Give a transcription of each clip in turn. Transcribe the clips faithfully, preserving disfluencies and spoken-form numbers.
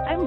I'm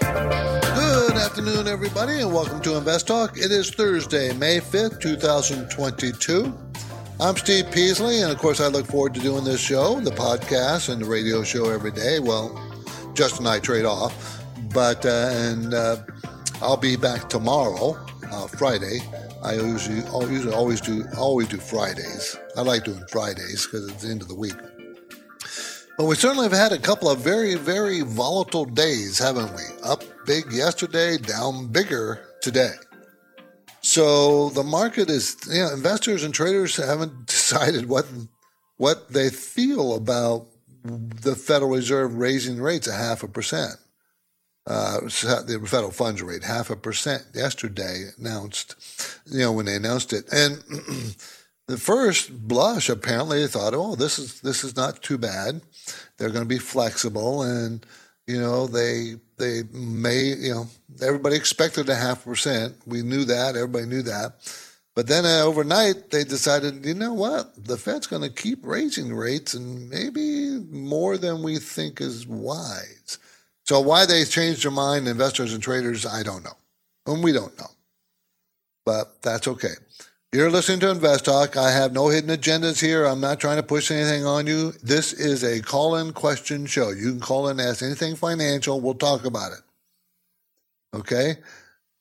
Good afternoon, everybody, and welcome to Invest Talk. It is Thursday, May fifth, twenty twenty-two. I'm Steve Peasley, and of course, I look forward to doing this show, the podcast, and the radio show every day. Well, Justin and I trade off. But, uh, and uh, I'll be back tomorrow, uh, Friday. I usually, usually always do always do Fridays. I like doing Fridays because it's the end of the week. But we certainly have had a couple of very, very volatile days, haven't we? Up big yesterday, down bigger today. So the market is, you know, investors and traders haven't decided what what they feel about the Federal Reserve raising rates a half a percent. Uh, the federal funds rate, half a percent yesterday announced, you know, when they announced it. And the first blush, apparently, they thought, oh, this is this is not too bad. They're going to be flexible. And, you know, they they may, you know, everybody expected a half percent. We knew that. Everybody knew that. But then uh, overnight, they decided, you know what? The Fed's going to keep raising rates and maybe more than we think is wise. So why they changed their mind, investors and traders, I don't know. And we don't know. But that's okay. You're listening to Invest Talk. I have no hidden agendas here. I'm not trying to push anything on you. This is a call-in question show. You can call in and ask anything financial. We'll talk about it. Okay?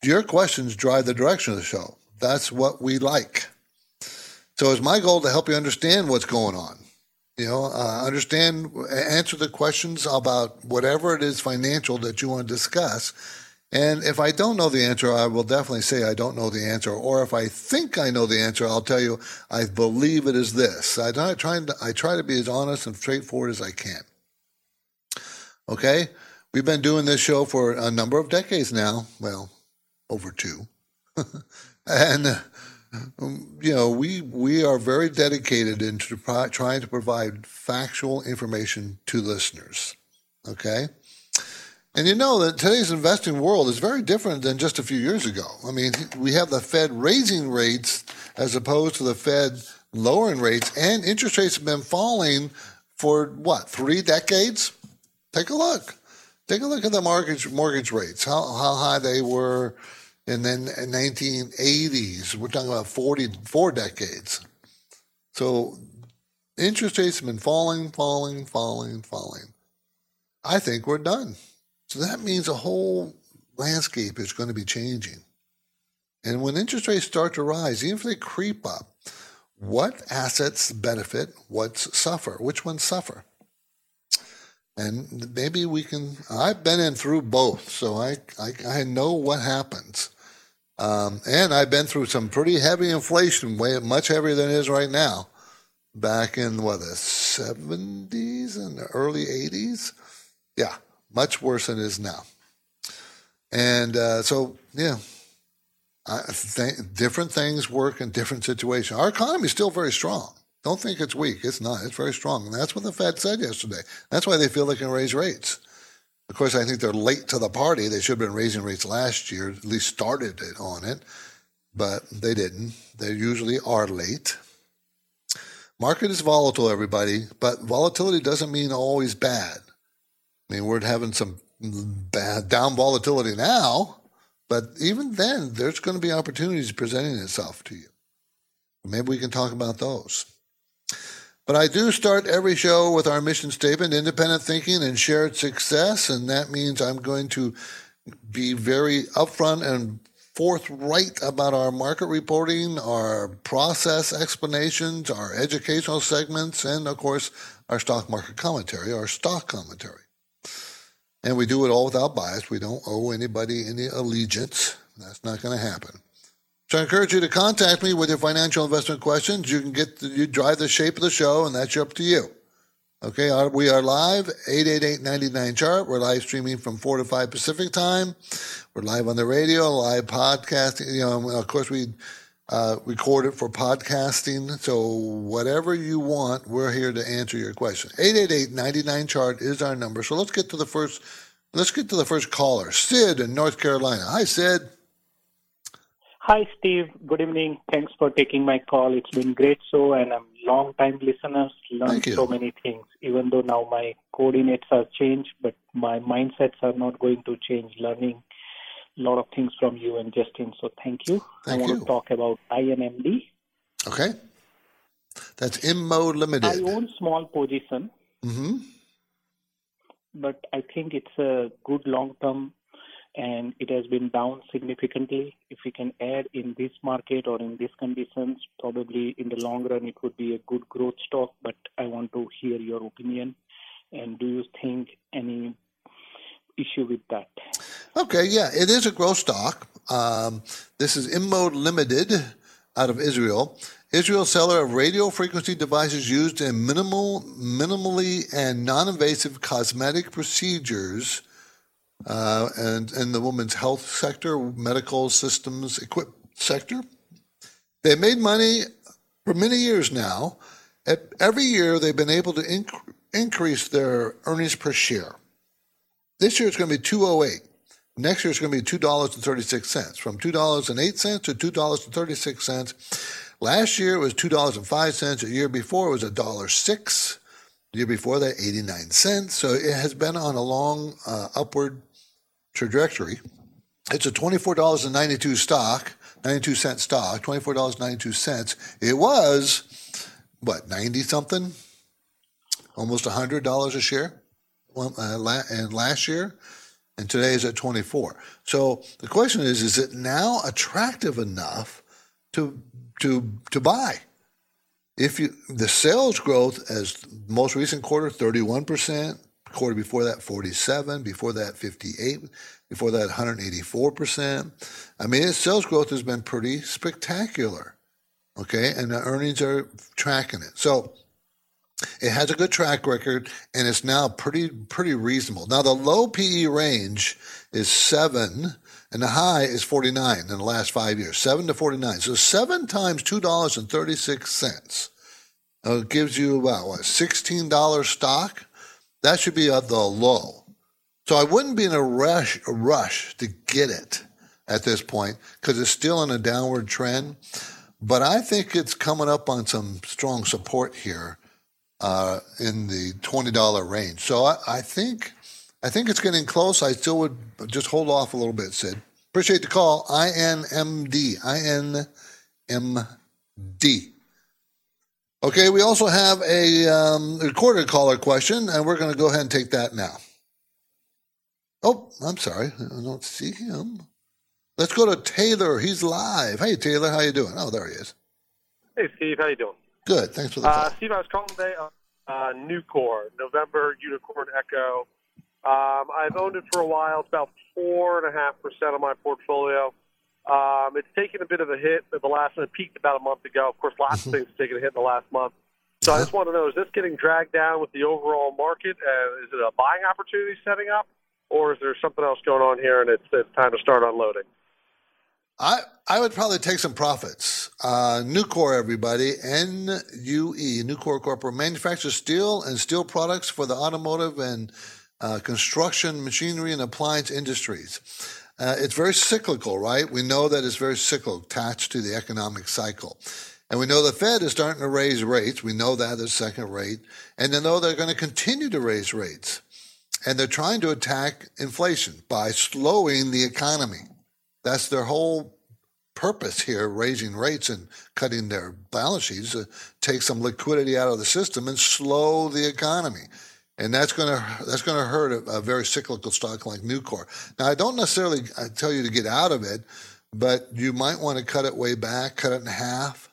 Your questions drive the direction of the show. That's what we like. So it's my goal to help you understand what's going on. You know, uh, understand, answer the questions about whatever it is financial that you want to discuss. And if I don't know the answer, I will definitely say I don't know the answer. Or if I think I know the answer, I'll tell you I believe it is this. I don't, I try, to, I try to be as honest and straightforward as I can. Okay? We've been doing this show for a number of decades now. Well, over two. and... Uh, You know, we we are very dedicated into pro- trying to provide factual information to listeners, okay? And you know that today's investing world is very different than just a few years ago. I mean, we have the Fed raising rates as opposed to the Fed lowering rates, and interest rates have been falling for, what, three decades? Take a look. Take a look at the mortgage mortgage rates, how how high they were. And then in the nineteen eighties, we're talking about forty-four decades. So interest rates have been falling, falling, falling, falling. I think we're done. So that means the whole landscape is going to be changing. And when interest rates start to rise, even if they creep up, what assets benefit, what suffer, which ones suffer? And maybe we can, I've been in through both, so I, I, I know what happens. Um, and I've been through some pretty heavy inflation, way much heavier than it is right now, back in, what, the seventies and the early eighties? Yeah, much worse than it is now. And uh, so, yeah, I think different things work in different situations. Our economy is still very strong. Don't think it's weak. It's not. It's very strong. And that's what the Fed said yesterday. That's why they feel they can raise rates. Of course, I think they're late to the party. They should have been raising rates last year, at least started it on it, but they didn't. They usually are late. Market is volatile, everybody, but volatility doesn't mean always bad. I mean, we're having some bad down volatility now, but even then, there's going to be opportunities presenting itself to you. Maybe we can talk about those. But I do start every show with our mission statement, independent thinking and shared success. And that means I'm going to be very upfront and forthright about our market reporting, our process explanations, our educational segments, and, of course, our stock market commentary, our stock commentary. And we do it all without bias. We don't owe anybody any allegiance. That's not going to happen. So I encourage you to contact me with your financial investment questions. You can get, the, you drive the shape of the show, and that's up to you. Okay, our, we are live, eight eight eight, nine nine, C H A R T. We're live streaming from four to five Pacific time. We're live on the radio, live podcasting. You know, of course, we uh, record it for podcasting. So whatever you want, we're here to answer your question. eight eight eight, nine nine, C H A R T is our number. So let's get to the first, let's get to the first caller, Sid in North Carolina. Hi, Sid. Hi, Steve. Good evening. Thanks for taking my call. It's been great show, and I'm long-time listeners. Learned so many things, even though now my coordinates are changed, but my mindsets are not going to change. Learning a lot of things from you and Justin, so thank you. Thank I want you. to talk about I N M D. Okay. That's InMode Limited. I own small position, mm-hmm. but I think it's a good long-term, and it has been down significantly. If we can add in this market or in these conditions, probably in the long run, it would be a good growth stock, but I want to hear your opinion. And do you think any issue with that? Okay, yeah, it is a growth stock. Um, this is InMode Limited out of Israel. Israel, seller of radio frequency devices used in minimal, minimally and non-invasive cosmetic procedures, Uh, and in the women's health sector, medical systems, equip sector. They made money for many years now. At, every year, they've been able to inc- increase their earnings per share. This year, it's going to be two dollars and eight cents. Next year, it's going to be two dollars and thirty-six cents, from two dollars and eight cents to two dollars and thirty-six cents. Last year, it was two dollars and five cents. The year before, it was one dollar and six cents. The year before that, eighty-nine cents. So it has been on a long uh, upward trajectory. It's a twenty-four dollars and ninety-two stock, ninety-two cent stock, twenty-four dollars and ninety-two cents. It was, what, ninety something? Almost one hundred dollars a share. Well, uh, la- and last year, and today is at twenty-four. So the question is, is it now attractive enough to to to buy? If you the sales growth as most recent quarter thirty-one percent, quarter before that forty-seven, before that fifty-eight, before that one hundred eighty-four percent. I mean, its sales growth has been pretty spectacular. Okay, and the earnings are tracking it. So it has a good track record, and it's now pretty pretty reasonable. Now the low P E range is seven. And the high is forty-nine in the last five years, seven to forty-nine. So seven times two dollars and thirty-six cents uh, gives you about, what, sixteen dollars stock? That should be at the low. So I wouldn't be in a rush, a rush to get it at this point because it's still in a downward trend. But I think it's coming up on some strong support here uh, in the twenty dollars range. So I, I think... I think it's getting close. I still would just hold off a little bit, Sid. Appreciate the call. I N M D. I N M D. Okay, we also have a um, recorded caller question, and we're going to go ahead and take that now. Oh, I'm sorry. I don't see him. Let's go to Taylor. He's live. Hey, Taylor. How you doing? Oh, there he is. Hey, Steve. How you doing? Good. Thanks for the call. Uh, Steve, I was calling today on uh, Nucor, November Unicorn Echo. Um, I've owned it for a while. It's about four and a half percent of my portfolio. Um, it's taken a bit of a hit at the last, and it peaked about a month ago. Of course, lots of things have taken a hit in the last month. So I just want to know: is this getting dragged down with the overall market? Uh, is it a buying opportunity setting up, or is there something else going on here, and it's, it's time to start unloading? I I would probably take some profits. Uh, Nucor, everybody, N U E, Nucor Corp. Manufactures steel and steel products for the automotive and Uh, construction, machinery, and appliance industries. Uh, it's very cyclical, right? We know that it's very cyclical, attached to the economic cycle. And we know the Fed is starting to raise rates. We know that is second rate. And they know they're going to continue to raise rates. And they're trying to attack inflation by slowing the economy. That's their whole purpose here, raising rates and cutting their balance sheets, uh, take some liquidity out of the system and slow the economy. And that's going to that's going to hurt a, a very cyclical stock like Nucor. Now, I don't necessarily tell you to get out of it, but you might want to cut it way back, cut it in half,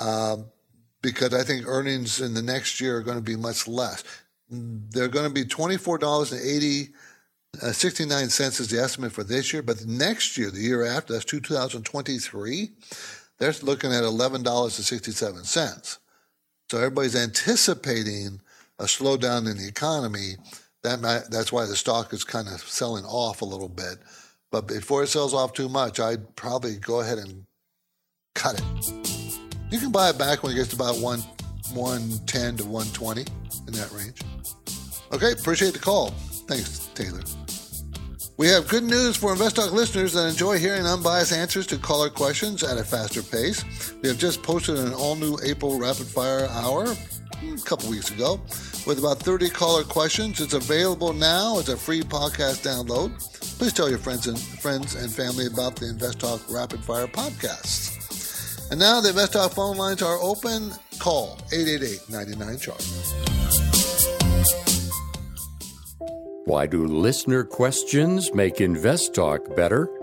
uh, because I think earnings in the next year are going to be much less. They're going to be twenty-four dollars and eighty cents. Uh, sixty-nine cents is the estimate for this year, but next year, the year after, that's two thousand twenty-three, they're looking at eleven dollars and sixty-seven cents. So everybody's anticipating a slowdown in the economy. That might, that's why the stock is kind of selling off a little bit. But before it sells off too much, I'd probably go ahead and cut it. You can buy it back when it gets to about one, one ten to one twenty, in that range. Okay, appreciate the call. Thanks, Taylor. We have good news for InvestTalk listeners that enjoy hearing unbiased answers to caller questions at a faster pace. We have just posted an all-new April Rapid Fire Hour a couple weeks ago with about thirty caller questions. It's available now as a free podcast download. Please tell your friends and friends and family about the InvestTalk Rapid Fire podcasts. And now the InvestTalk phone lines are open. Call eight eight eight, nine nine, C H A R T. Why do listener questions make Invest Talk better?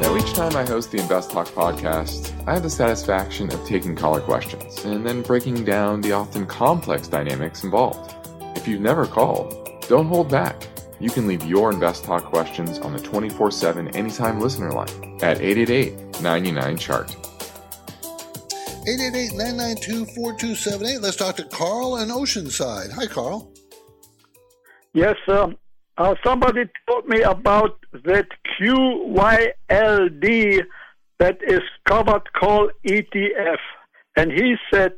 Now, each time I host the InvestTalk podcast, I have the satisfaction of taking caller questions and then breaking down the often complex dynamics involved. If you've never called, don't hold back. You can leave your InvestTalk questions on the twenty-four seven Anytime Listener line at eight eight eight, nine nine, C H A R T. eight eight eight, nine nine two, four two seven eight. Let's talk to Carl in Oceanside. Hi, Carl. Yes, um, uh, somebody told me about that Q Y L D that is covered call E T F. And he said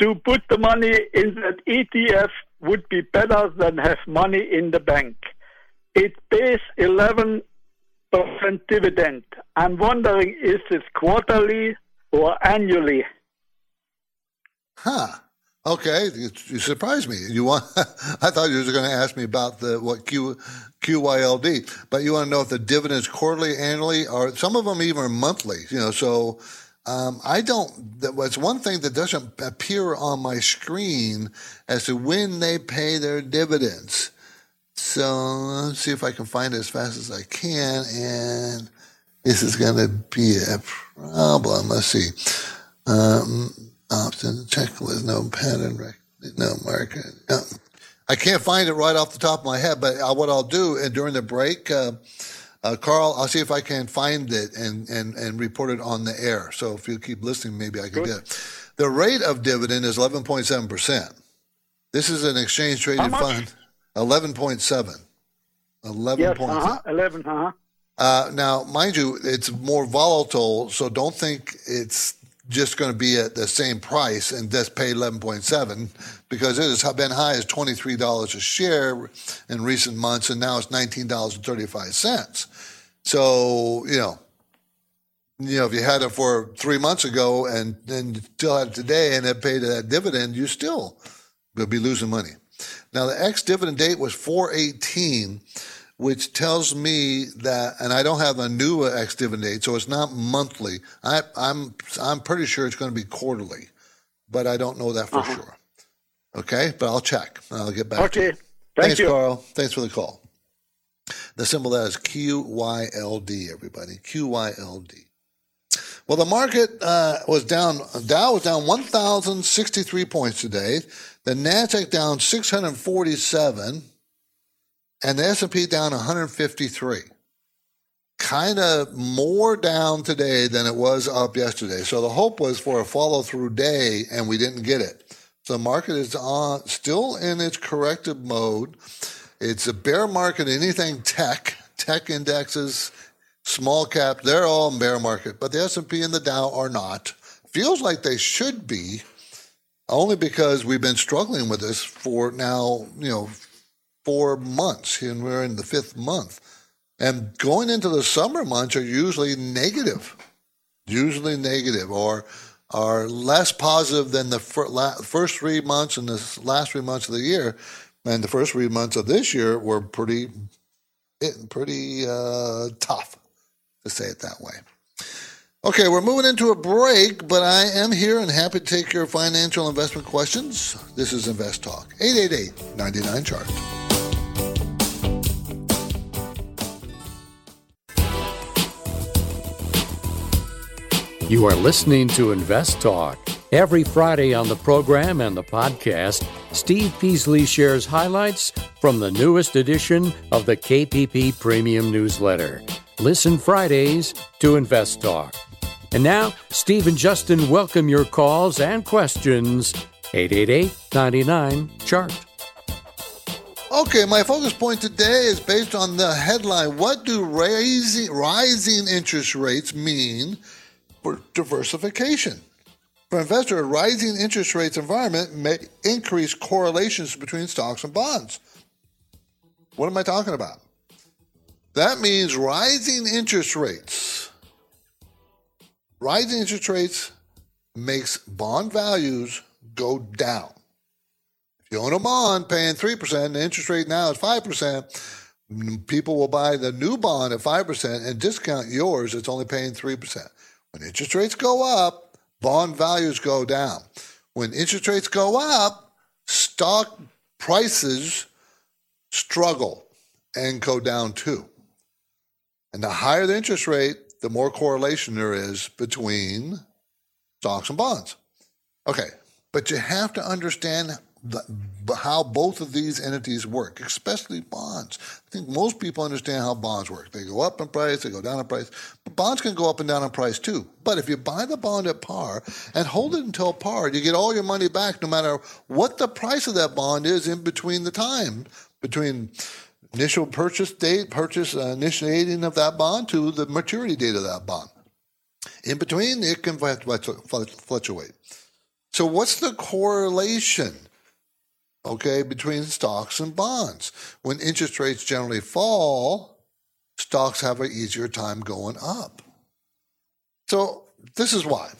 to put the money in that E T F would be better than have money in the bank. It pays eleven percent dividend. I'm wondering, is this quarterly or annually? Huh. Okay, you, you surprised me. You want? I thought you were going to ask me about the what Q, Q Y L D, but you want to know if the dividends quarterly, annually, or some of them even monthly. You know, so Um, I don't, it's one thing that doesn't appear on my screen as to when they pay their dividends. So let's see if I can find it as fast as I can. And this is going to be a problem. Let's see. Um, option check with no pattern, no market. No. I can't find it right off the top of my head, but what I'll do and during the break, uh, Uh, Carl, I'll see if I can find it and, and, and report it on the air. So if you keep listening, maybe I can Good. Get it. The rate of dividend is eleven point seven percent. This is an exchange-traded fund. eleven point seven. eleven. Yes, uh-huh, eleven, uh-huh. Uh, now, mind you, it's more volatile, so don't think it's just going to be at the same price and just pay eleven point seven, because it has been high as twenty-three dollars a share in recent months, and now it's nineteen dollars and thirty-five cents. So, you know, you know, if you had it for three months ago and then still had it today and it paid that dividend, you still will be losing money. Now, the ex-dividend date was four eighteen, which tells me that, and I don't have a new ex-dividend date, so it's not monthly. I, I'm I'm pretty sure it's going to be quarterly, but I don't know that for uh-huh. sure. Okay, but I'll check. I'll get back okay. to you. Okay, thank Thanks, you. Carl. Thanks for the call. The symbol that is Q Y L D, everybody. Q Y L D. Well, the market uh, was down. Dow was down one thousand sixty-three points today. The Nasdaq down six hundred forty-seven, and the S and P down one hundred fifty-three. Kind of more down today than it was up yesterday. So the hope was for a follow-through day, and we didn't get it. So the market is on, still in its corrective mode. It's a bear market. Anything tech, tech indexes, small cap, they're all in bear market. But the S and P and the Dow are not. Feels like they should be, only because we've been struggling with this for now, you know, four months, and we're in the fifth month. And going into the summer months are usually negative, usually negative, or are less positive than the first three months and the last three months of the year. And the first three months of this year were pretty, pretty uh, tough, to say it that way. Okay, we're moving into a break, but I am here and happy to take your financial investment questions. This is Invest Talk, eight eight eight, nine nine, chart. You are listening to Invest Talk. Every Friday on the program and the podcast, Steve Peasley shares highlights from the newest edition of the K P P Premium Newsletter. Listen Fridays to Invest Talk. And now, Steve and Justin welcome your calls and questions. eight eight eight, nine nine, chart. Okay, my focus point today is based on the headline, What Do raising, rising Interest Rates Mean for Diversification? For investor, a rising interest rates environment may increase correlations between stocks and bonds. What am I talking about? That means rising interest rates. Rising interest rates makes bond values go down. If you own a bond paying three percent, the interest rate now is five percent, people will buy the new bond at five percent and discount yours that's only paying three percent. When interest rates go up, bond values go down. When interest rates go up, stock prices struggle and go down too. And the higher the interest rate, the more correlation there is between stocks and bonds. Okay, but you have to understand the, how both of these entities work, especially bonds. I think most people understand how bonds work. They go up in price, they go down in price. But bonds can go up and down in price too. But if you buy the bond at par and hold it until par, you get all your money back no matter what the price of that bond is in between the time, between initial purchase date, purchase uh, initiating of that bond to the maturity date of that bond. In between, it can fluctuate. So what's the correlation? Okay, between stocks and bonds. When interest rates generally fall, stocks have an easier time going up. So this is why.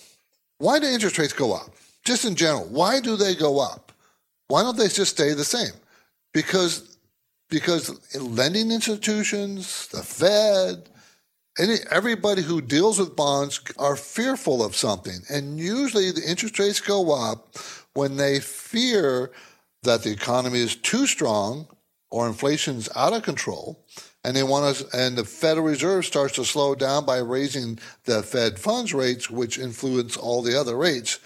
Why do interest rates go up? Just in general, why do they go up? Why don't they just stay the same? Because, because lending institutions, the Fed, any, everybody who deals with bonds are fearful of something. And usually the interest rates go up when they fear that the economy is too strong or inflation's out of control, and they want us, and the Federal Reserve starts to slow down by raising the Fed funds rates, which influence all the other rates.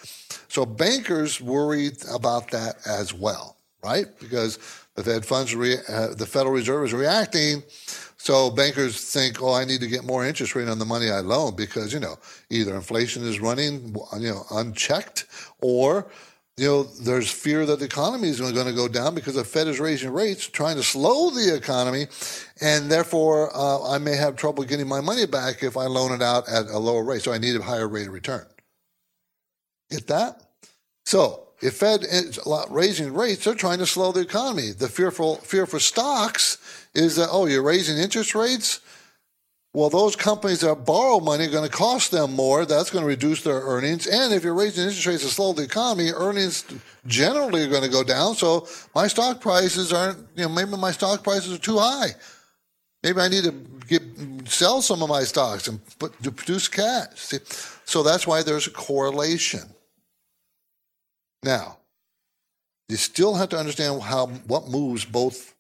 So bankers worry about that as well, right? Because the Fed funds, re, uh, the Federal Reserve is reacting. So bankers think, oh, I need to get more interest rate on the money I loan because, you know, either inflation is running, you know, unchecked, or you know, there's fear that the economy is going to go down because the Fed is raising rates, trying to slow the economy, and therefore uh, I may have trouble getting my money back if I loan it out at a lower rate, so I need a higher rate of return. Get that? So if Fed is raising rates, they're trying to slow the economy. The fearful fear for stocks is that, oh, you're raising interest rates? Well, those companies that borrow money are going to cost them more. That's going to reduce their earnings. And if you're raising interest rates to slow the economy, earnings generally are going to go down. So my stock prices aren't, you know, maybe my stock prices are too high. Maybe I need to get, sell some of my stocks and put, to produce cash. See? So that's why there's a correlation. Now, you still have to understand how what moves both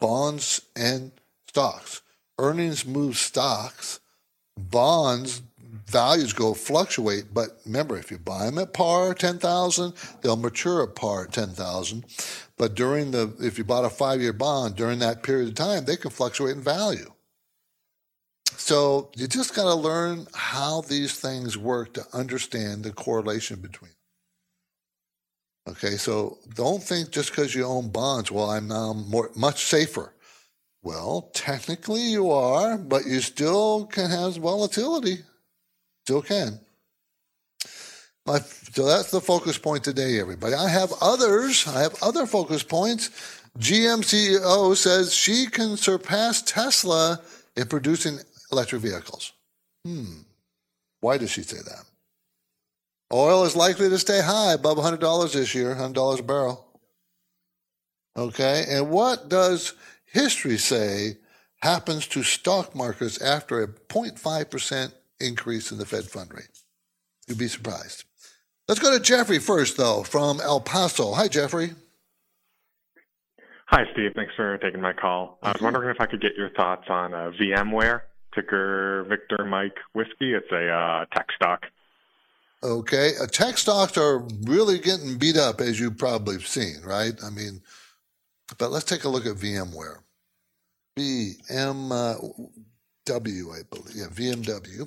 bonds and stocks. Earnings move stocks, bonds values go fluctuate, but remember, if you buy them at par ten thousand, they'll mature at par ten thousand. But during the, if you bought a five-year bond during that period of time, they can fluctuate in value. So you just got to learn how these things work to understand the correlation between them. Okay, so don't think just because you own bonds, well, I'm now more much safer. Well, technically you are, but you still can have volatility. Still can. My, so that's the focus point today, everybody. I have others. I have other focus points. G M C E O says she can surpass Tesla in producing electric vehicles. Hmm. Why does she say that? Oil is likely to stay high above one hundred dollars this year, one hundred dollars a barrel. Okay. And what does history say happens to stock markets after a zero point five percent increase in the Fed fund rate? You'd be surprised. Let's go to Jeffrey first, though, from El Paso. Hi, Jeffrey. Hi, Steve. Thanks for taking my call. I was wondering if I could get your thoughts on uh, VMware, ticker Victor Mike Whiskey. It's a uh, tech stock. Okay. Uh, tech stocks are really getting beat up, as you've probably seen, right? I mean, but let's take a look at VMware. V M W, I believe. Yeah, V M W.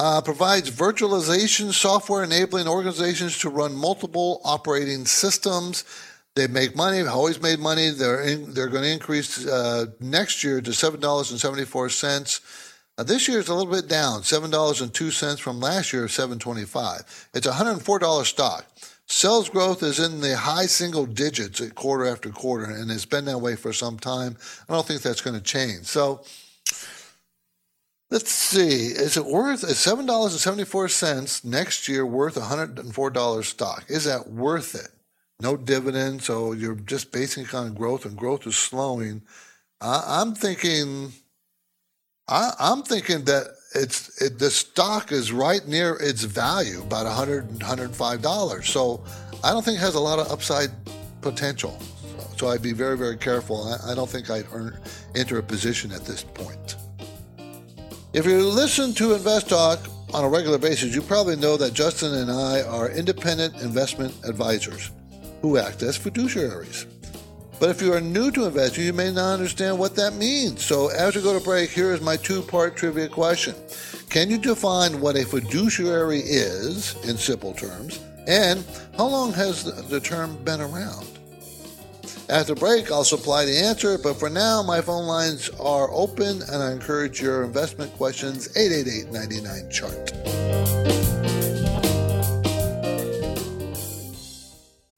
Uh, provides virtualization software enabling organizations to run multiple operating systems. They make money, always made money. They're in, they're going to increase uh, next year to seven dollars and seventy-four cents. Uh, this year is a little bit down, seven dollars and two cents from last year of seven twenty-five. It's a one hundred four dollars stock. Sales growth is in the high single digits at quarter after quarter, and it's been that way for some time. I don't think that's going to change. So let's see. Is it worth is seven dollars and seventy-four cents next year worth one hundred four dollars stock? Is that worth it? No dividend, so you're just basing it on growth, and growth is slowing. I, I'm thinking, I, I'm thinking that it's it, the stock is right near its value, about one hundred, one hundred five dollars. So I don't think it has a lot of upside potential. So, so I'd be very, very careful. I, I don't think I'd earn, enter a position at this point. If you listen to Invest Talk on a regular basis, you probably know that Justin and I are independent investment advisors who act as fiduciaries. But if you are new to investing, you may not understand what that means. So as we go to break, here is my two-part trivia question. Can you define what a fiduciary is in simple terms? And how long has the term been around? After break, I'll supply the answer, but for now, my phone lines are open and I encourage your investment questions, eight eight eight, nine nine, C H A R T.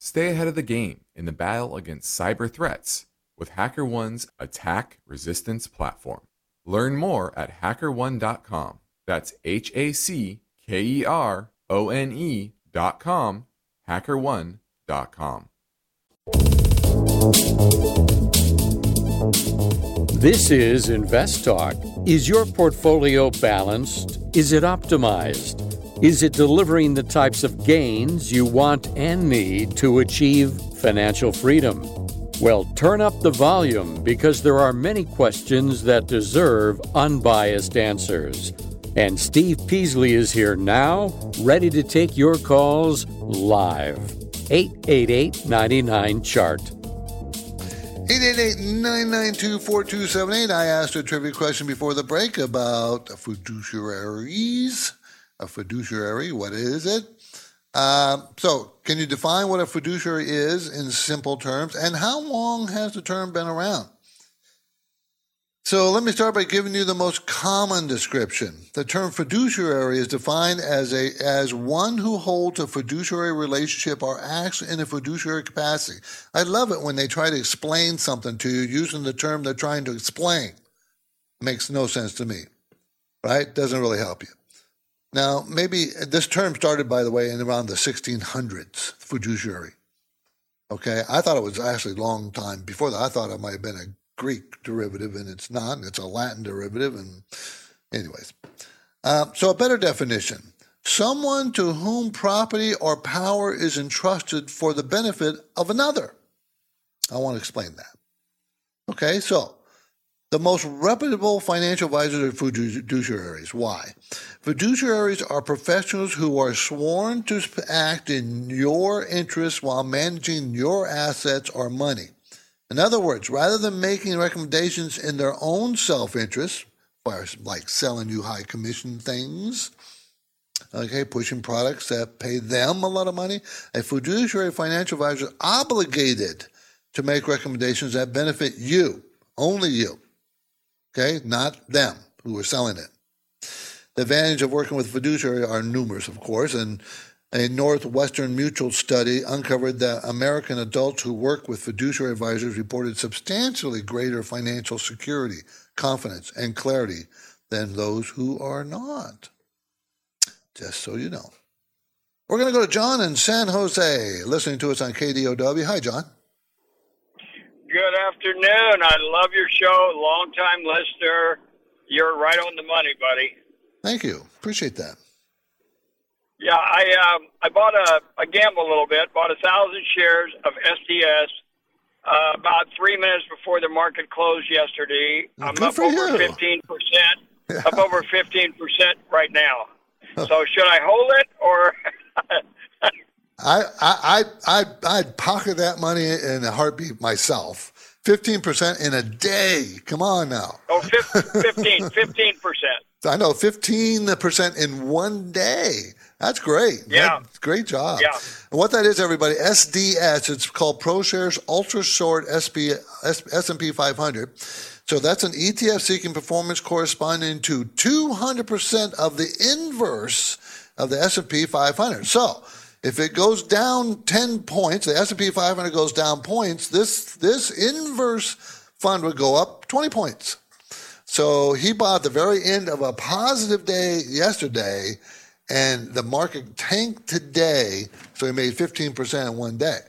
stay ahead of the game in the battle against cyber threats with HackerOne's attack resistance platform. Learn more at HackerOne dot com. That's H A C K E R O N E dot com, HackerOne dot com. This is Invest Talk. Is your portfolio balanced? Is it optimized? Is it delivering the types of gains you want and need to achieve financial freedom? Well, turn up the volume, because there are many questions that deserve unbiased answers. And Steve Peasley is here now, ready to take your calls live. eight eight eight, nine nine, C H A R T. eight eight eight, nine nine two, four two seven eight. I asked a trivia question before the break about fiduciaries. A fiduciary, what is it? Uh, so, can you define what a fiduciary is in simple terms? And how long has the term been around? So let me start by giving you the most common description. The term fiduciary is defined as a as one who holds a fiduciary relationship or acts in a fiduciary capacity. I love it when they try to explain something to you using the term they're trying to explain. Makes no sense to me, right? Doesn't really help you. Now, maybe this term started, by the way, in around the sixteen hundreds, fiduciary. Okay, I thought it was actually a long time before that. I thought it might have been a Greek derivative, and it's not. It's a Latin derivative. And anyways, uh, so a better definition: someone to whom property or power is entrusted for the benefit of another. I want to explain that. Okay, so the most reputable financial advisors are fiduciaries. Why? Fiduciaries are professionals who are sworn to act in your interests while managing your assets or money. In other words, rather than making recommendations in their own self-interest, like selling you high commission things, okay, pushing products that pay them a lot of money, a fiduciary financial advisor is obligated to make recommendations that benefit you, only you, okay, not them who are selling it. The advantage of working with fiduciary are numerous, of course, and a Northwestern Mutual study uncovered that American adults who work with fiduciary advisors reported substantially greater financial security, confidence, and clarity than those who are not. Just so you know. We're going to go to John in San Jose, listening to us on K D O W. Hi, John. Good afternoon. I love your show. Long-time listener. You're right on the money, buddy. Thank you. Appreciate that. Yeah, I um, I bought a, a gamble a little bit, bought a thousand shares of S D S uh, about three minutes before the market closed yesterday. I'm Good up over fifteen percent, yeah. up over fifteen percent right now. Huh. So should I hold it or? I I I I'd pocket that money in a heartbeat myself. Fifteen percent in a day. Come on now. Oh, fifteen, fifteen percent. I know, fifteen percent in one day. That's great. Yeah. That's great job. Yeah. And what that is, everybody, S D S, it's called ProShares Ultra Short S and P five hundred. So that's an E T F seeking performance corresponding to two hundred percent of the inverse of the S and P five hundred. So if it goes down ten points, the S and P five hundred goes down points, this, this inverse fund would go up twenty points. So he bought the very end of a positive day yesterday, and the market tanked today, so he made fifteen percent in one day.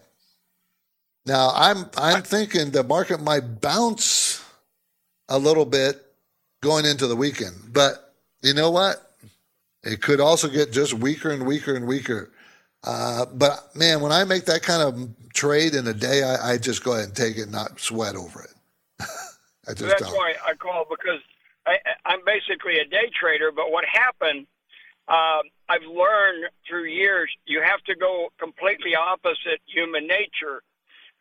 Now, I'm I'm thinking the market might bounce a little bit going into the weekend. But you know what? It could also get just weaker and weaker and weaker. Uh, but, man, when I make that kind of trade in a day, I, I just go ahead and take it and not sweat over it. I just That's don't. why I call, because I, I'm basically a day trader, but what happened Um, I've learned through years you have to go completely opposite human nature.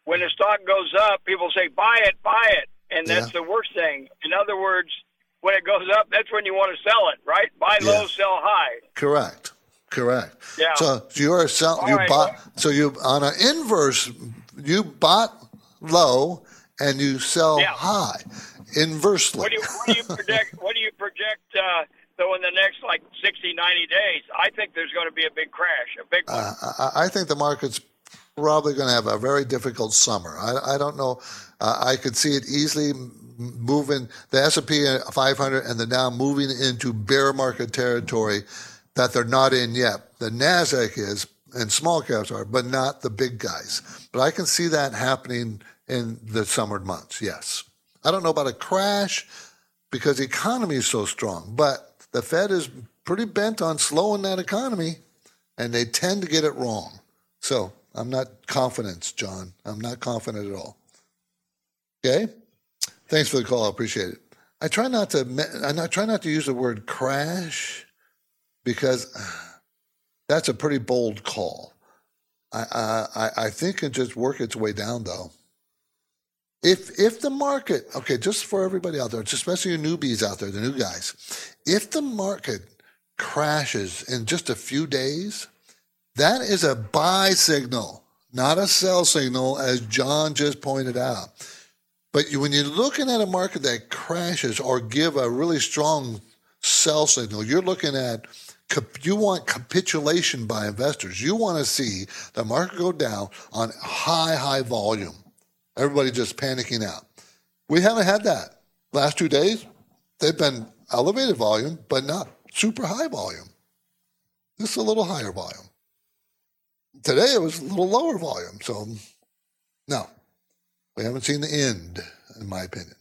When a stock goes up, people say, buy it, buy it. And that's yeah. the worst thing. In other words, when it goes up, that's when you want to sell it, right? Buy yes. low, sell high. Correct. Correct. Yeah. So you're sell, you right. bought. So you on an inverse, you bought low and you sell yeah. high, inversely. What do you, what do you project? What do you project? Uh, though in the next like sixty, ninety days, I think there's going to be a big crash, a big. Uh, I, I think the market's probably going to have a very difficult summer. I, I don't know. Uh, I could see it easily moving the S and P five hundred and the Dow moving into bear market territory that they're not in yet. The NASDAQ is, and small caps are, but not the big guys. But I can see that happening in the summer months, yes. I don't know about a crash because the economy is so strong, but the Fed is pretty bent on slowing that economy, and they tend to get it wrong. So I'm not confident, John. I'm not confident at all. Okay? Thanks for the call. I appreciate it. I try not to, I try not to use the word crash because that's a pretty bold call. I, I, I think it just work its way down, though. If if the market, okay, just for everybody out there, especially your newbies out there, the new guys, if the market crashes in just a few days, that is a buy signal, not a sell signal, as John just pointed out. But you, when you're looking at a market that crashes or give a really strong sell signal, you're looking at, you want capitulation by investors. You want to see the market go down on high, high volume. Everybody just panicking out. We haven't had that. Last two days, they've been elevated volume, but not super high volume. This is a little higher volume. Today, it was a little lower volume. So, no, we haven't seen the end, in my opinion.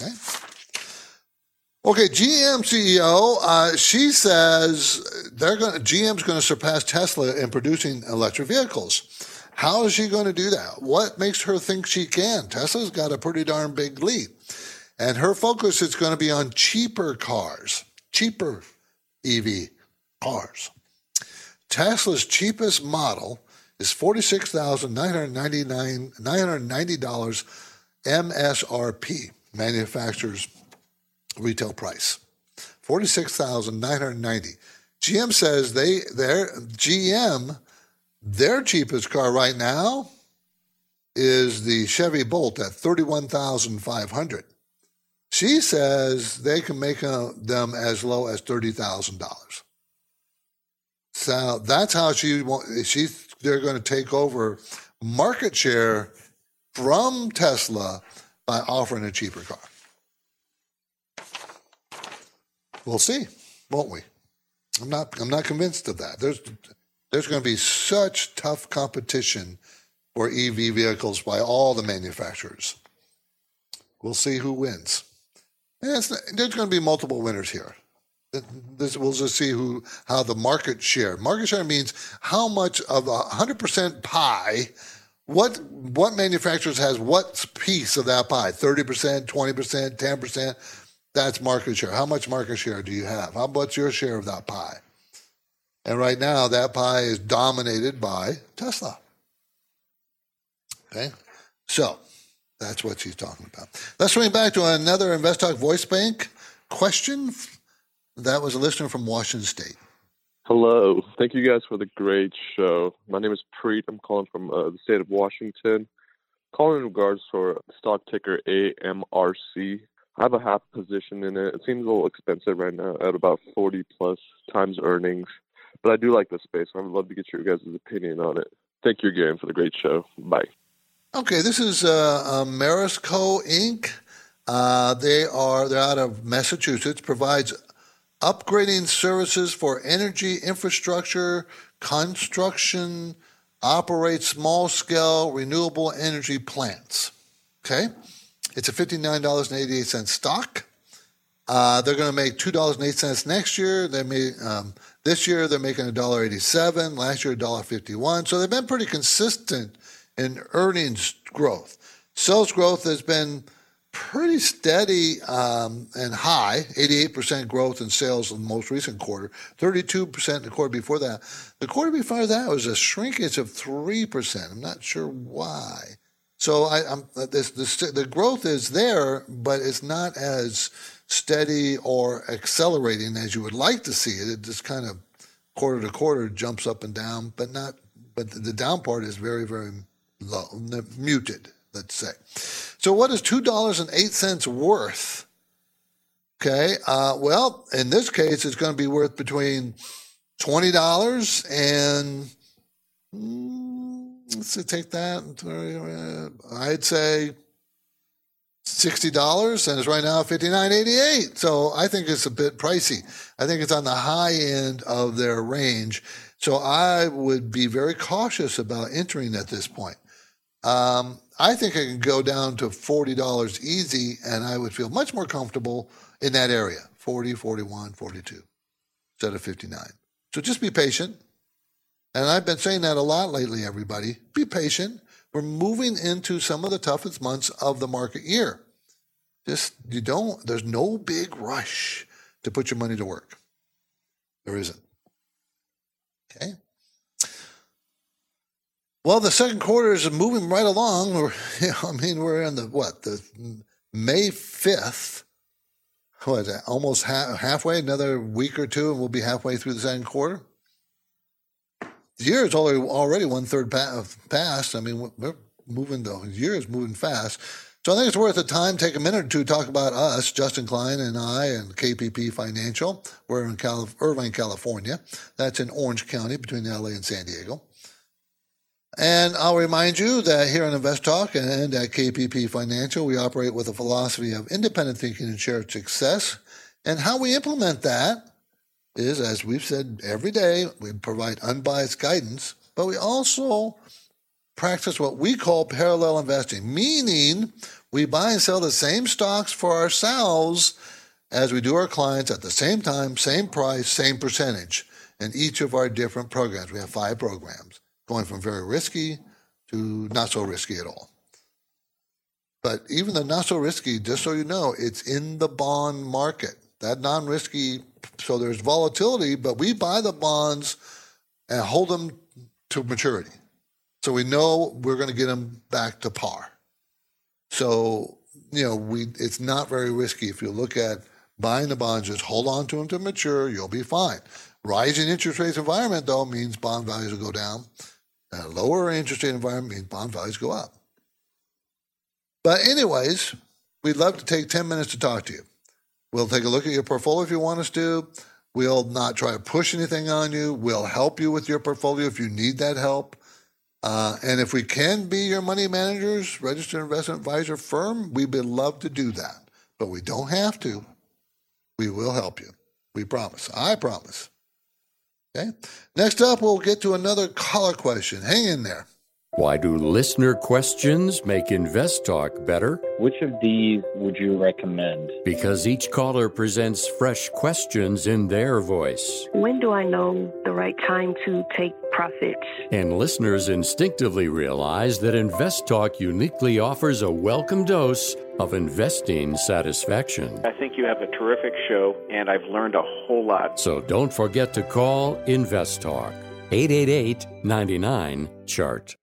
Okay. Okay, G M C E O, uh, she says they're going. G M's going to surpass Tesla in producing electric vehicles. How is she going to do that? What makes her think she can? Tesla's got a pretty darn big lead. And her focus is going to be on cheaper cars, cheaper E V cars. Tesla's cheapest model is forty-six thousand nine hundred ninety-nine dollars M S R P, manufacturer's retail price. forty-six thousand nine hundred ninety dollars. G M says they, their G M... Their cheapest car right now is the Chevy Bolt at thirty-one thousand five hundred dollars. She says they can make a, them as low as thirty thousand dollars. So that's how she she they're going to take over market share from Tesla by offering a cheaper car. We'll see, won't we? I'm not I'm not convinced of that. There's There's going to be such tough competition for E V vehicles by all the manufacturers. We'll see who wins. And it's not, there's going to be multiple winners here. This, we'll just see who how the market share. Market share means how much of the one hundred percent pie, what what manufacturers has what piece of that pie, thirty percent, twenty percent, ten percent. That's market share. How much market share do you have? How much your share of that pie? And right now, that pie is dominated by Tesla. Okay? So, that's what she's talking about. Let's swing back to another Invest Talk Voice Bank question. That was a listener from Washington State. Hello. Thank you guys for the great show. My name is Preet. I'm calling from uh, the state of Washington. Calling in regards for stock ticker A M R C. I have a half position in it. It seems a little expensive right now at about forty plus times earnings. But I do like this space, and I would love to get your guys' opinion on it. Thank you again for the great show. Bye. Okay, this is uh, uh, Marisco, Incorporated. Uh, they are, they're out of Massachusetts, provides upgrading services for energy infrastructure, construction, operates small-scale renewable energy plants. Okay? It's a fifty-nine dollars and eighty-eight cents stock. Uh, they're going to make two dollars and eight cents next year. They may... Um, This year, they're making one dollar and eighty-seven cents. Last year, one dollar and fifty-one cents. So they've been pretty consistent in earnings growth. Sales growth has been pretty steady um, and high, eighty-eight percent growth in sales in the most recent quarter, thirty-two percent in the quarter before that. The quarter before that was a shrinkage of three percent. I'm not sure why. So I, I'm, this, this, the growth is there, but it's not as steady or accelerating as you would like to see it. It just kind of quarter to quarter jumps up and down, but not. But the down part is very, very low, muted, let's say. So what is two dollars and eight cents worth? Okay, uh, well, in this case, it's going to be worth between twenty dollars and, mm, let's see, take that, I'd say sixty dollars, and it's right now fifty-nine eighty-eight. So I think it's a bit pricey. I think it's on the high end of their range. So I would be very cautious about entering at this point. Um, I think I can go down to forty dollars easy, and I would feel much more comfortable in that area, forty, forty-one, forty-two, instead of fifty-nine. So just be patient. And I've been saying that a lot lately, everybody. Be patient. We're moving into some of the toughest months of the market year. Just, you don't, there's no big rush to put your money to work. There isn't. Okay. Well, the second quarter is moving right along. We're, you know, I mean, we're in the what the May fifth. What is that? Almost ha- halfway. Another week or two, and we'll be halfway through the second quarter. The year is already already one third pa- past. I mean, we're moving. The year is moving fast. So I think it's worth the time. Take a minute or two to talk about us, Justin Klein and I, and K P P Financial. We're in Calif- Irvine, California. That's in Orange County, between L A and San Diego. And I'll remind you that here on Invest Talk and at K P P Financial, we operate with a philosophy of independent thinking and shared success. And how we implement that is, as we've said every day, we provide unbiased guidance, but we also practice what we call parallel investing, meaning we buy and sell the same stocks for ourselves as we do our clients at the same time, same price, same percentage in each of our different programs. We have five programs, going from very risky to not so risky at all. But even the not so risky, just so you know, it's in the bond market. That non-risky, so there's volatility, but we buy the bonds and hold them to maturity. So we know we're going to get them back to par. So, you know, we it's not very risky. If you look at buying the bonds, just hold on to them to mature, you'll be fine. Rising interest rates environment, though, means bond values will go down. And a lower interest rate environment means bond values go up. But anyways, we'd love to take ten minutes to talk to you. We'll take a look at your portfolio if you want us to. We'll not try to push anything on you. We'll help you with your portfolio if you need that help. Uh, and if we can be your money managers, registered investment advisor firm, we would love to do that. But we don't have to. We will help you. We promise. I promise. Okay. Next up, we'll get to another caller question. Hang in there. Why do listener questions make Invest Talk better? Which of these would you recommend? Because each caller presents fresh questions in their voice. When do I know the right time to take profits? And listeners instinctively realize that Invest Talk uniquely offers a welcome dose of investing satisfaction. I think you have a terrific show, and I've learned a whole lot. So don't forget to call Invest Talk, eight eight eight, nine nine, C H A R T.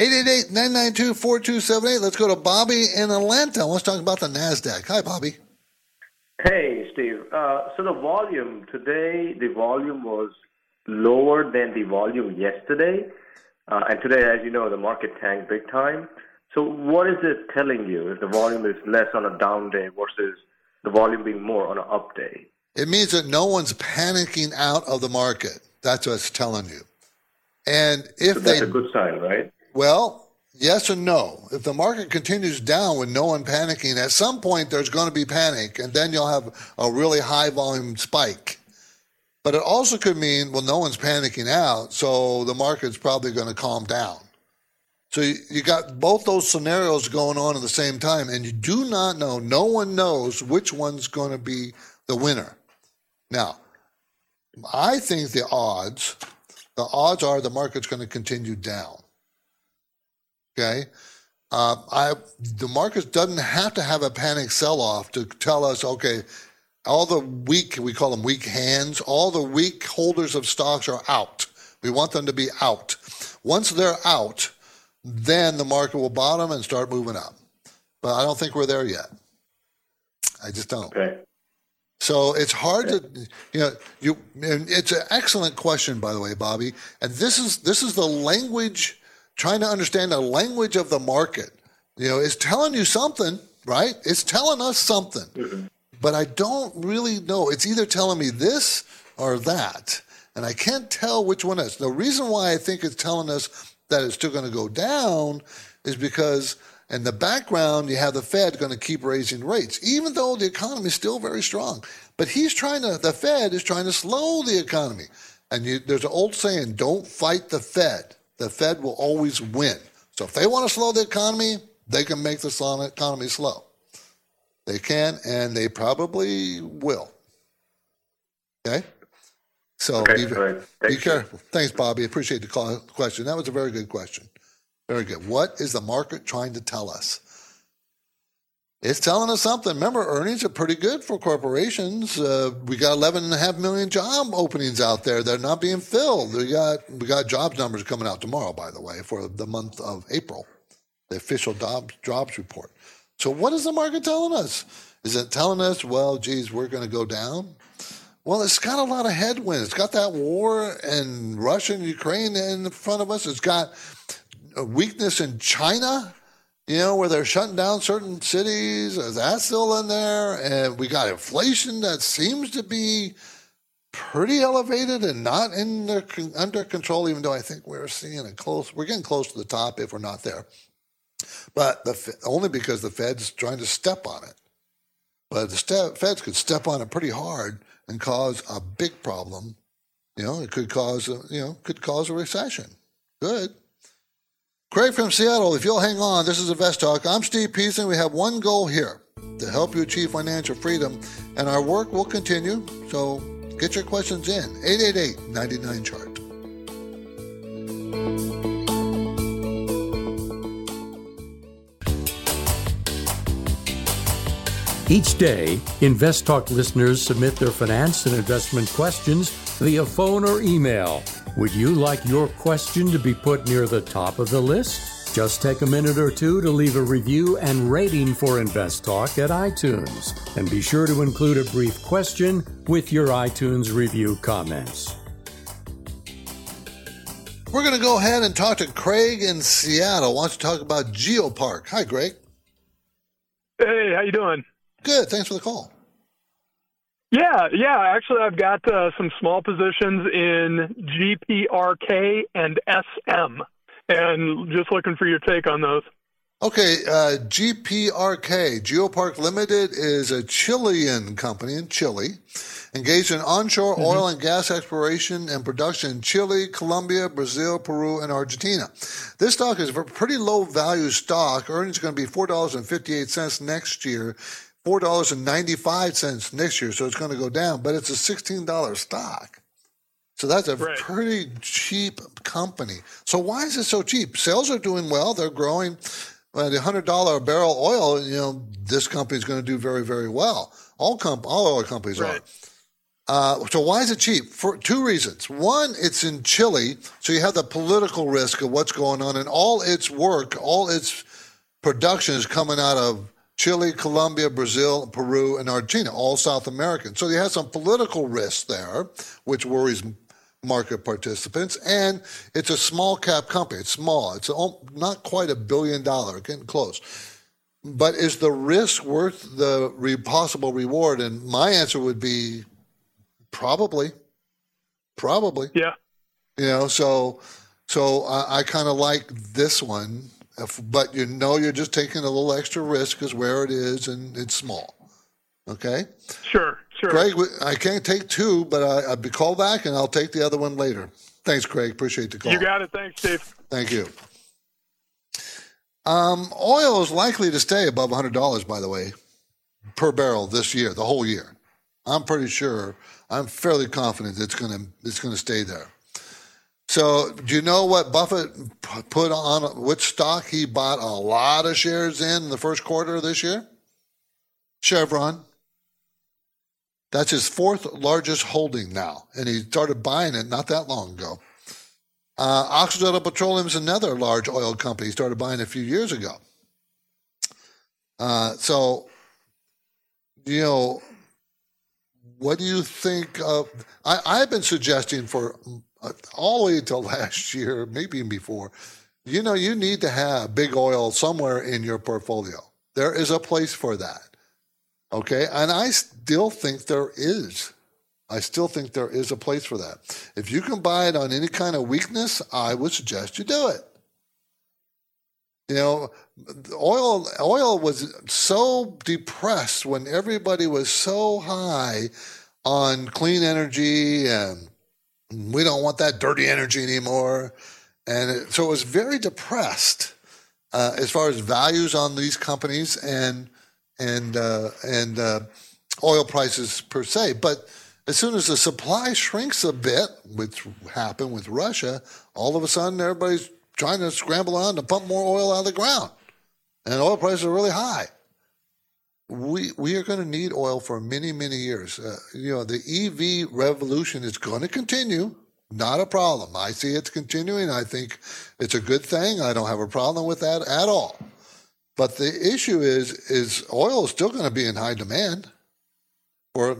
eight eight eight, nine nine two, four two seven eight. Let's go to Bobby in Atlanta. Let's talk about the NASDAQ. Hi, Bobby. Hey, Steve. Uh, so the volume today, the volume was lower than the volume yesterday. Uh, and today, as you know, the market tanked big time. So what is it telling you if the volume is less on a down day versus the volume being more on an up day? It means that no one's panicking out of the market. That's what it's telling you. And if so that's they, a good sign, right? Well, yes and no. If the market continues down with no one panicking, at some point there's going to be panic, and then you'll have a really high volume spike. But it also could mean, well, no one's panicking out, so the market's probably going to calm down. So you, you got both those scenarios going on at the same time, and you do not know, no one knows which one's going to be the winner. Now, I think the odds, the odds are the market's going to continue down. Okay. Uh, I, the market doesn't have to have a panic sell-off to tell us, okay, all the weak, we call them weak hands, all the weak holders of stocks are out. We want them to be out. Once they're out, then the market will bottom and start moving up. But I don't think we're there yet. I just don't. Okay. So it's hard okay. to, you know, you. And it's an excellent question, by the way, Bobby. And this is this is the language. Trying to understand the language of the market, you know, it's telling you something, right? It's telling us something, mm-hmm. but I don't really know. It's either telling me this or that, and I can't tell which one it is. The reason why I think it's telling us that it's still going to go down is because in the background you have the Fed going to keep raising rates, even though the economy is still very strong. But he's trying to. The Fed is trying to slow the economy, and you, there's an old saying: "Don't fight the Fed." The Fed will always win. So if they want to slow the economy, they can make the economy slow. They can, and they probably will. Okay? So okay, be, be careful. Thanks, Bobby. Appreciate the call, question. That was a very good question. Very good. What is the market trying to tell us? It's telling us something. Remember, earnings are pretty good for corporations. Uh, we got eleven and a half million job openings out there. They're not being filled. We got we got job numbers coming out tomorrow, by the way, for the month of April, the official jobs, jobs report. So what is the market telling us? Is it telling us, well, geez, we're going to go down? Well, it's got a lot of headwinds. It's got that war in Russia and Ukraine in front of us. It's got a weakness in China. You know, where they're shutting down certain cities, is that still in there? And we got inflation that seems to be pretty elevated and not in their, under control, even though I think we're seeing it close. We're getting close to the top if we're not there. But the, only because the Fed's trying to step on it. But the step, Feds could step on it pretty hard and cause a big problem. You know, it could cause, you know, could cause a recession. Good. Craig from Seattle, if you'll hang on, this is Invest Talk. I'm Steve Peasley. We have one goal here, to help you achieve financial freedom, and our work will continue, so get your questions in. eight eight eight, nine nine, chart. Each day, Invest Talk listeners submit their finance and investment questions via phone or email. Would you like your question to be put near the top of the list? Just take a minute or two to leave a review and rating for Invest Talk at iTunes. And be sure to include a brief question with your iTunes review comments. We're going to go ahead and talk to Craig in Seattle. Wants to talk about Geopark. Hi, Craig. Hey, how you doing? Good. Thanks for the call. Yeah, yeah. Actually, I've got uh, some small positions in G P R K and S M, and just looking for your take on those. Okay, uh, G P R K, Geopark Limited, is a Chilean company in Chile, engaged in onshore mm-hmm. oil and gas exploration and production in Chile, Colombia, Brazil, Peru, and Argentina. This stock is a pretty low-value stock. Earnings are going to be four dollars and fifty-eight cents next year. four dollars and ninety-five cents next year, so it's going to go down, but it's a sixteen dollars stock. So that's a right. pretty cheap company. So why is it so cheap? Sales are doing well. They're growing. At one hundred dollars a barrel oil, you know, this company is going to do very, very well. All comp- all oil companies right. are. Uh, so why is it cheap? For two reasons. One, it's in Chile, so you have the political risk of what's going on, and all its work, all its production is coming out of Chile, Colombia, Brazil, Peru, and Argentina, all South American. So you have some political risk there, which worries market participants. And it's a small cap company. It's small. It's not quite a billion dollar, getting close. But is the risk worth the re- possible reward? And my answer would be probably. Probably. Yeah. You know, so, so I, I kind of like this one. If, but you know you're just taking a little extra risk because where it is and it's small. Okay? Sure, sure. Craig, I can't take two, but I, I'll be called back and I'll take the other one later. Thanks, Craig. Appreciate the call. You got it. Thanks, Steve. Thank you. Um, oil is likely to stay above one hundred dollars, by the way, per barrel this year, the whole year. I'm pretty sure. I'm fairly confident it's going to it's going to stay there. So do you know what Buffett put on, which stock he bought a lot of shares in, in the first quarter of this year? Chevron. That's his fourth largest holding now, and he started buying it not that long ago. Uh, Occidental Petroleum is another large oil company he started buying a few years ago. Uh, so, you know, what do you think of... I, I've been suggesting for uh, all the way until last year, maybe even before, you know, you need to have big oil somewhere in your portfolio. There is a place for that. Okay? And I still think there is. I still think there is a place for that. If you can buy it on any kind of weakness, I would suggest you do it. You know, oil oil was so depressed when everybody was so high on clean energy and we don't want that dirty energy anymore. And it, so it was very depressed uh, as far as values on these companies and and uh, and uh, oil prices per se. But as soon as the supply shrinks a bit, which happened with Russia, all of a sudden everybody's trying to scramble on to pump more oil out of the ground. And oil prices are really high. We we are going to need oil for many, many years. Uh, you know, the E V revolution is going to continue. Not a problem. I see it's continuing. I think it's a good thing. I don't have a problem with that at all. But the issue is, is oil is still going to be in high demand. Or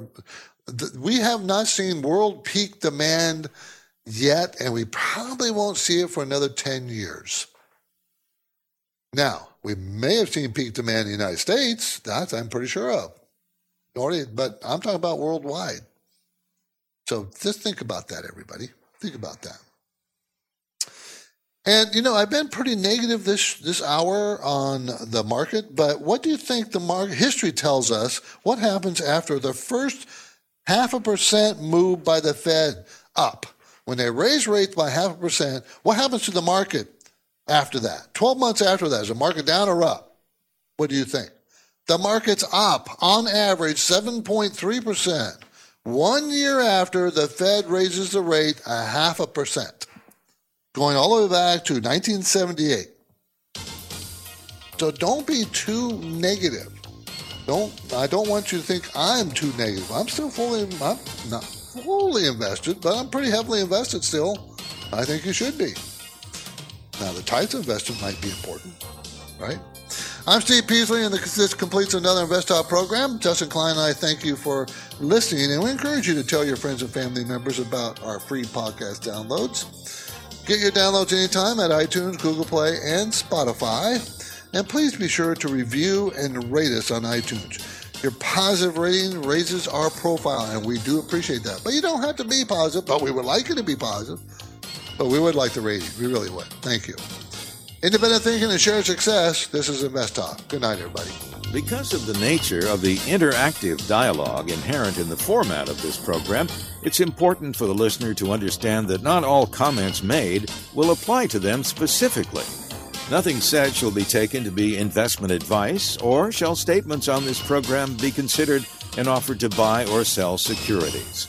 th- we have not seen world peak demand yet, and we probably won't see it for another ten years. Now, we may have seen peak demand in the United States. That I'm pretty sure of. Already, but I'm talking about worldwide. So just think about that, everybody. Think about that. And, you know, I've been pretty negative this this hour on the market, but what do you think the market history tells us? What happens after the first half a percent move by the Fed up? When they raise rates by half a percent, what happens to the market after that? twelve months after that, is the market down or up? What do you think? The market's up, on average, seven point three percent. One year after, the Fed raises the rate a half a percent, going all the way back to nineteen seventy-eight. So don't be too negative. Don't I don't want you to think I'm too negative. I'm still fully, I'm not fully invested, but I'm pretty heavily invested still. I think you should be. Now, the types of investment might be important, right? I'm Steve Peasley, and this completes another Invest Talk program. Justin Klein and I thank you for listening, and we encourage you to tell your friends and family members about our free podcast downloads. Get your downloads anytime at iTunes, Google Play, and Spotify. And please be sure to review and rate us on iTunes. Your positive rating raises our profile, and we do appreciate that. But you don't have to be positive, but we would like you to be positive. But we would like the rating. We really would. Thank you. Independent thinking and shared success. This is Invest Talk. Good night, everybody. Because of the nature of the interactive dialogue inherent in the format of this program, it's important for the listener to understand that not all comments made will apply to them specifically. Nothing said shall be taken to be investment advice, or shall statements on this program be considered an offer to buy or sell securities.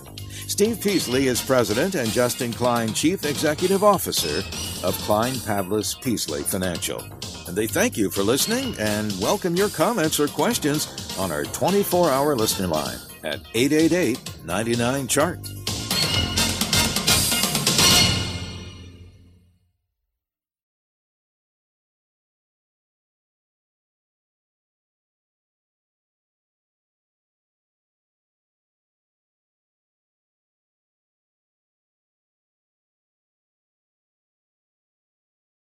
Steve Peasley is President and Justin Klein, Chief Executive Officer of Klein Pavlis Peasley Financial. And they thank you for listening and welcome your comments or questions on our twenty-four hour listening line at eight eight eight, nine nine, C H A R T.